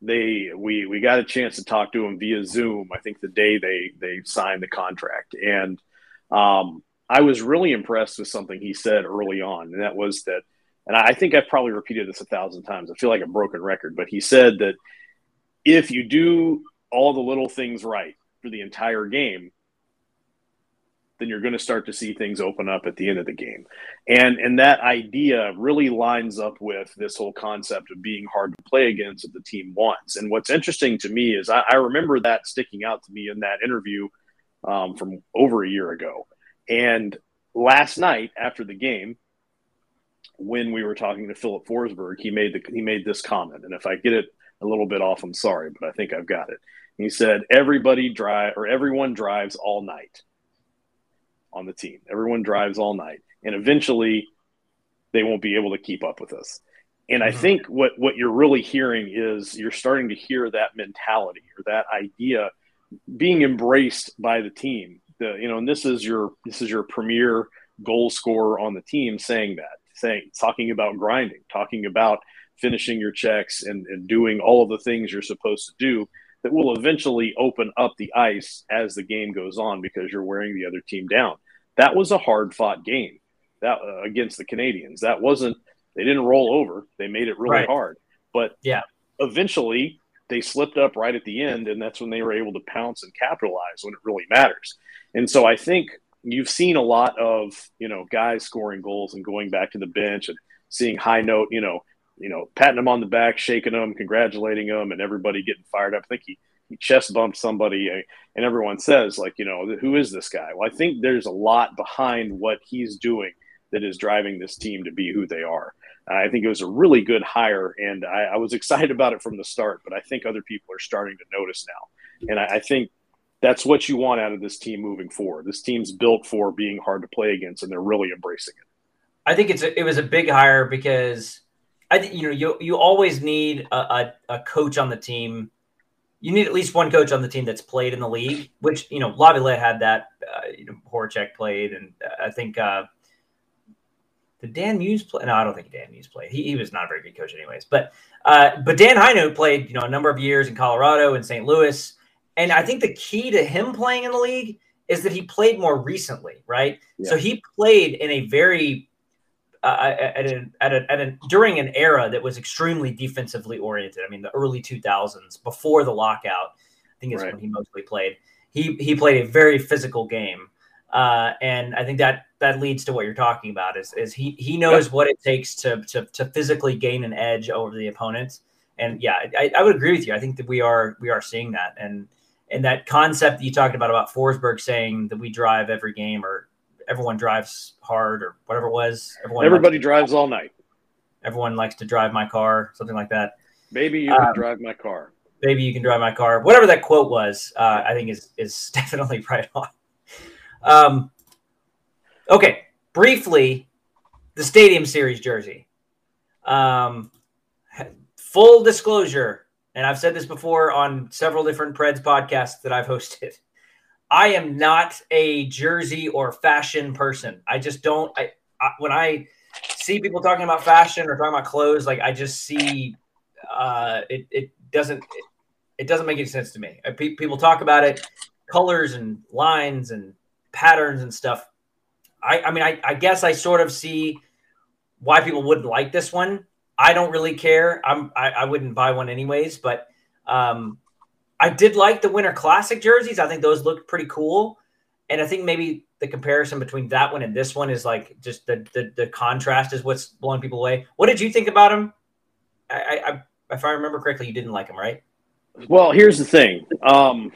they, we, we got a chance to talk to him via Zoom. I think the day they, they signed the contract, and, Um, I was really impressed with something he said early on, and that was that, and I think I've probably repeated this a thousand times. I feel like a broken record, but he said that if you do all the little things right for the entire game, then you're going to start to see things open up at the end of the game. And, and that idea really lines up with this whole concept of being hard to play against that the team wants. And what's interesting to me is I, I remember that sticking out to me in that interview Um, from over a year ago. And last night after the game, when we were talking to Filip Forsberg, he made the, he made this comment. And if I get it a little bit off, I'm sorry, but I think I've got it. And he said, everybody drive or everyone drives all night on the team. Everyone drives all night. And eventually they won't be able to keep up with us. And I think what, what you're really hearing is you're starting to hear that mentality or that idea being embraced by the team, the, you know, and this is your, this is your premier goal scorer on the team saying that, saying, talking about grinding, talking about finishing your checks and, and doing all of the things you're supposed to do that will eventually open up the ice as the game goes on because you're wearing the other team down. That was a hard fought game that uh, against the Canadians. That wasn't, they didn't roll over. They made it really right. hard, but yeah, eventually they slipped up right at the end, and that's when they were able to pounce and capitalize when it really matters. And so I think you've seen a lot of, you know, guys scoring goals and going back to the bench and seeing Hinote, you know, you know, patting them on the back, shaking them, congratulating them, and everybody getting fired up. I think he, he chest bumped somebody, and everyone says, like, you know, who is this guy? Well, I think there's a lot behind what he's doing that is driving this team to be who they are. I think it was a really good hire, and I, I was excited about it from the start, but I think other people are starting to notice now. And I, I think that's what you want out of this team moving forward. This team's built for being hard to play against, and they're really embracing it. I think it's a, it was a big hire because I think, you know, you, you always need a, a, a coach on the team. You need at least one coach on the team that's played in the league, which, you know, Laviolette had that, uh, you know, Horacek played, and I think uh, – Did Dan Muse play? No, I don't think Dan Muse played. He, he was not a very good coach anyways. But uh, but Dan Hinote played, you know, a number of years in Colorado and Saint Louis. And I think the key to him playing in the league is that he played more recently, right? Yeah. So he played in a very uh, – at a, at a, at a, during an era that was extremely defensively oriented. I mean, the early two thousands, before the lockout, I think is right. when he mostly played. He, he played a very physical game. Uh, and I think that that leads to what you're talking about is, is he, he knows yep. what it takes to, to, to physically gain an edge over the opponents. And yeah, I, I would agree with you. I think that we are, we are seeing that. And, and that concept that you talked about, about Forsberg saying that we drive every game or everyone drives hard or whatever it was. Everyone Everybody drives all night. Everyone likes to drive my car, something like that. Maybe you um, can drive my car. Maybe you can drive my car. Whatever that quote was, uh, I think is, is definitely right on. Um, okay. Briefly, the Stadium Series jersey, um, full disclosure. And I've said this before on several different Preds podcasts that I've hosted. I am not a jersey or fashion person. I just don't. I, I when I see people talking about fashion or talking about clothes, like I just see uh, it. It doesn't. It, it doesn't make any sense to me. I, pe- people talk about it, colors and lines and patterns and stuff. I, I mean, I, I guess I sort of see why people wouldn't like this one. I don't really care. I'm. I, I wouldn't buy one anyways, but. Um, I did like the Winter Classic jerseys. I think those looked pretty cool. And I think maybe the comparison between that one and this one is like just the the, the contrast is what's blowing people away. What did you think about them? I, I, if I remember correctly, you didn't like them, right? Well, here's the thing. Um,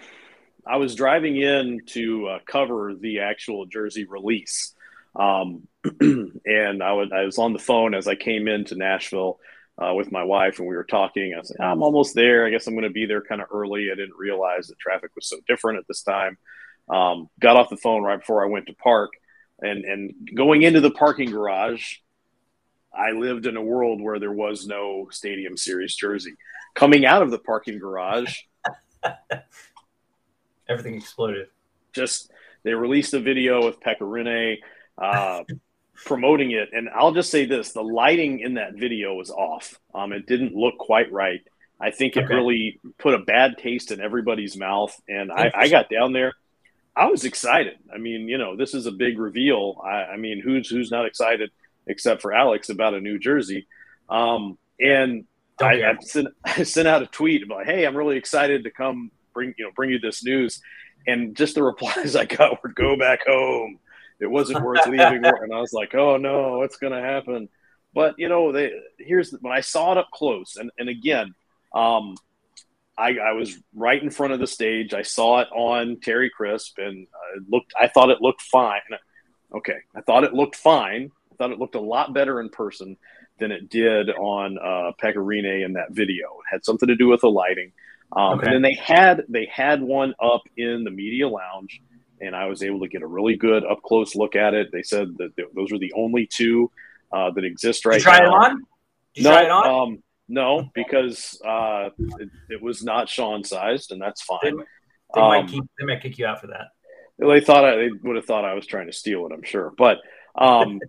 I was driving in to uh, cover the actual jersey release. Um, and I, would, I was on the phone as I came into Nashville Uh, with my wife, and we were talking. I was like, I'm almost there. I guess I'm going to be there kind of early. I didn't realize the traffic was so different at this time. Um, got off the phone right before I went to park. And, and going into the parking garage, I lived in a world where there was no Stadium Series jersey. Coming out of the parking garage, everything exploded. Just they released a video with Pekka Rinne. Uh, promoting it. And I'll just say this, the lighting in that video was off. Um, it didn't look quite right. I think it okay. really put a bad taste in everybody's mouth. And I, I got down there. I was excited. I mean, you know, this is a big reveal. I, I mean, who's, who's not excited except for Alex about a new jersey. Um, and I, I, sent, I sent out a tweet about, hey, I'm really excited to come bring, you know, bring you this news. And just the replies I got were go back home. It wasn't worth leaving work. And I was like, oh, no, what's going to happen? But, you know, they, here's the, when I saw it up close, and, and again, um, I, I was right in front of the stage. I saw it on Terry Crisp, and uh, it looked. I thought it looked fine. Okay, I thought it looked fine. I thought it looked a lot better in person than it did on uh, Pekka Rinne in that video. It had something to do with the lighting. Um, okay. And then they had they had one up in the media lounge. And I was able to get a really good up-close look at it. They said that th- those were the only two uh, that exist right now. Did you try now. it on? Did you no, try it on? Um, no, because uh, it, it was not Sean-sized, and that's fine. They, they, um, might keep, they might kick you out for that. They thought I, they would have thought I was trying to steal it, I'm sure. But, um,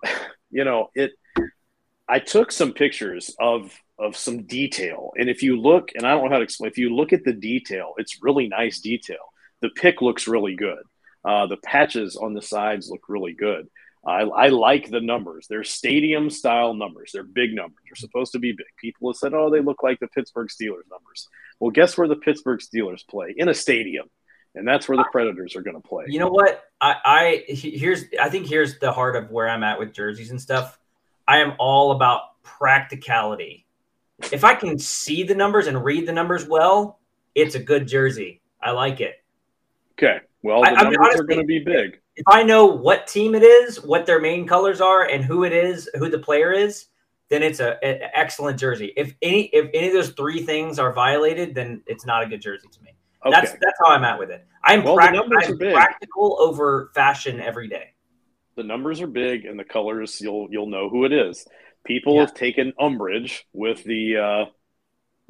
you know, it. I took some pictures of, of some detail. And if you look, and I don't know how to explain, if you look at the detail, it's really nice detail. The pick looks really good. Uh, the patches on the sides look really good. I, I like the numbers. They're stadium-style numbers. They're big numbers. They're supposed to be big. People have said, oh, they look like the Pittsburgh Steelers numbers. Well, guess where the Pittsburgh Steelers play? In a stadium. And that's where the Predators are going to play. You know what? I, I, here's, I think here's the heart of where I'm at with jerseys and stuff. I am all about practicality. If I can see the numbers and read the numbers well, it's a good jersey. I like it. Okay. Well, the I, numbers I mean, honestly, are going to be big. If I know what team it is, what their main colors are, and who it is, who the player is, then it's a, a excellent jersey. If any if any of those three things are violated, then it's not a good jersey to me. Okay. That's that's how I'm at with it. I'm, well, practical, I'm practical over fashion every day. The numbers are big, and the colors, you'll you'll know who it is. People yeah. have taken umbrage with the uh,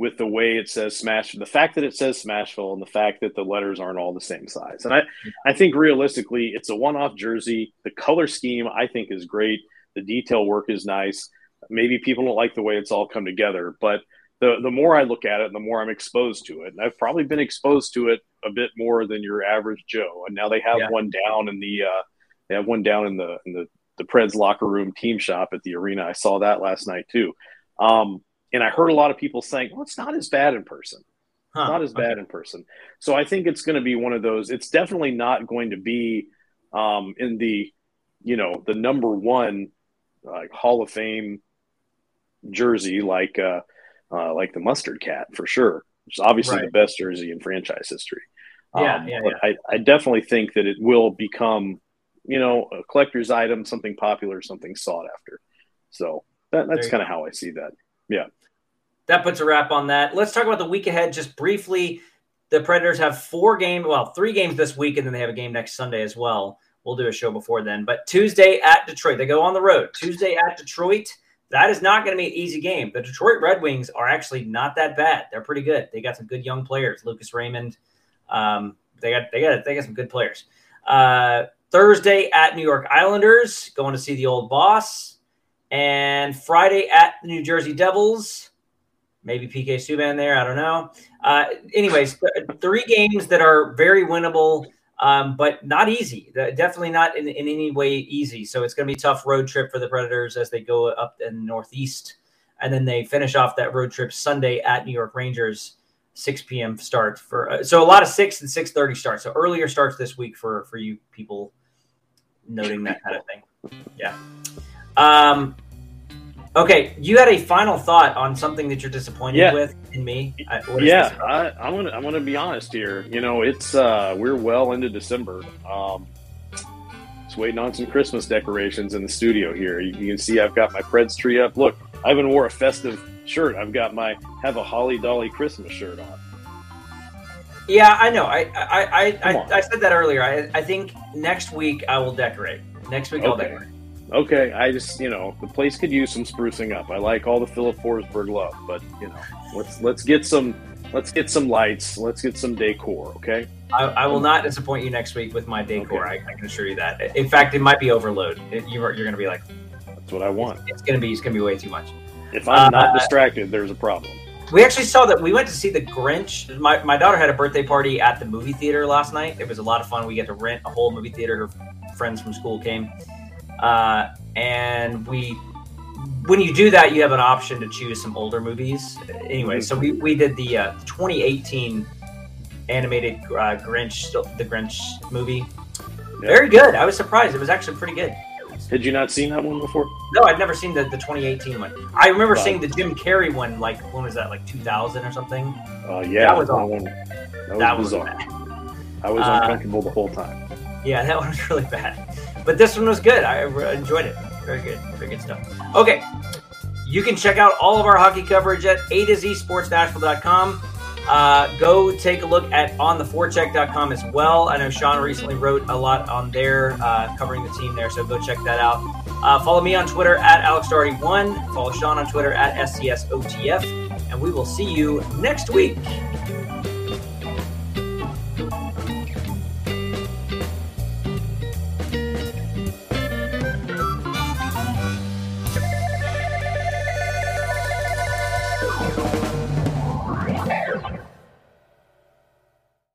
with the way it says Smash, the fact that it says Smashville, and the fact that the letters aren't all the same size. And I, I think realistically, it's a one-off jersey. The color scheme, I think, is great. The detail work is nice. Maybe people don't like the way it's all come together, but the, the more I look at it, the more I'm exposed to it. And I've probably been exposed to it a bit more than your average Joe. And now they have yeah. one down in the, uh, they have one down in the, in the, the Preds locker room team shop at the arena. I saw that last night too. Um, And I heard a lot of people saying, well, it's not as bad in person. Huh, not as bad okay. in person. So I think it's going to be one of those. It's definitely not going to be um, in the, you know, the number one uh, Hall of Fame jersey like uh, uh, like the Mustard Cat for sure. It's obviously right. the best jersey in franchise history. Yeah, um, yeah, but yeah. I, I definitely think that it will become, you know, a collector's item, something popular, something sought after. So that, that's kind of how I see that. Yeah. That puts a wrap on that. Let's talk about the week ahead just briefly. The Predators have four games, well, three games this week, and then they have a game next Sunday as well. We'll do a show before then. But Tuesday at Detroit, they go on the road. Tuesday at Detroit, that is not going to be an easy game. The Detroit Red Wings are actually not that bad. They're pretty good. They got some good young players, Lucas Raymond, um, they got they got they got some good players. Uh, Thursday at New York Islanders, going to see the old boss, and Friday at the New Jersey Devils. Maybe P K Subban there, I don't know. Uh, anyways, th- three games that are very winnable, um, but not easy. The, definitely not in, in any way easy. So it's going to be a tough road trip for the Predators as they go up in the Northeast. And then they finish off that road trip Sunday at New York Rangers, six p.m. start. for uh, So a lot of six and six thirty starts. So earlier starts this week for, for you people noting that kind of thing. Yeah. Um. Okay, you had a final thought on something that you're disappointed yeah. with in me. I, what is yeah, I, I'm gonna I'm gonna be honest here. You know, it's uh, we're well into December. Um, just waiting on some Christmas decorations in the studio here. You, you can see I've got my Preds tree up. Look, I even wore a festive shirt. I've got my Have a Holly Dolly Christmas shirt on. Yeah, I know. I I I, I, I said that earlier. I I think next week I will decorate. Next week okay. I'll decorate. Okay, I just, you know, the place could use some sprucing up. I like all the Filip Forsberg love, but, you know, let's let's get some let's get some lights. Let's get some decor, okay? I, I will not disappoint you next week with my decor. Okay. I, I can assure you that. In fact, it might be overload. It, you're you're going to be like, that's what I want. It's, it's going to be it's going to be way too much. If I'm not uh, distracted, there's a problem. We actually saw that. We went to see The Grinch. My my daughter had a birthday party at the movie theater last night. It was a lot of fun. We got to rent a whole movie theater. Her friends from school came. Uh, and we, when you do that, you have an option to choose some older movies. Anyway, so we, we did the uh, twenty eighteen animated uh, Grinch, the Grinch movie. Yep. Very good. I was surprised. It was actually pretty good. Had you not seen that one before? No, I'd never seen the, the twenty eighteen one. I remember Bye. seeing the Jim Carrey one, like, when was that, like two thousand or something? Oh, uh, yeah. That was awful. That was, that was bizarre. Bad. I was uncomfortable uh, the whole time. Yeah, that one was really bad. But this one was good. I enjoyed it. Very good. Very good stuff. Okay. You can check out all of our hockey coverage at A to Z Sports Nashville dot com. Uh, go take a look at on the forecheck dot com as well. I know Sean recently wrote a lot on there, uh, covering the team there, so go check that out. Uh, follow me on Twitter at Alex Doherty one. Follow Sean on Twitter at S C S O T F. And we will see you next week.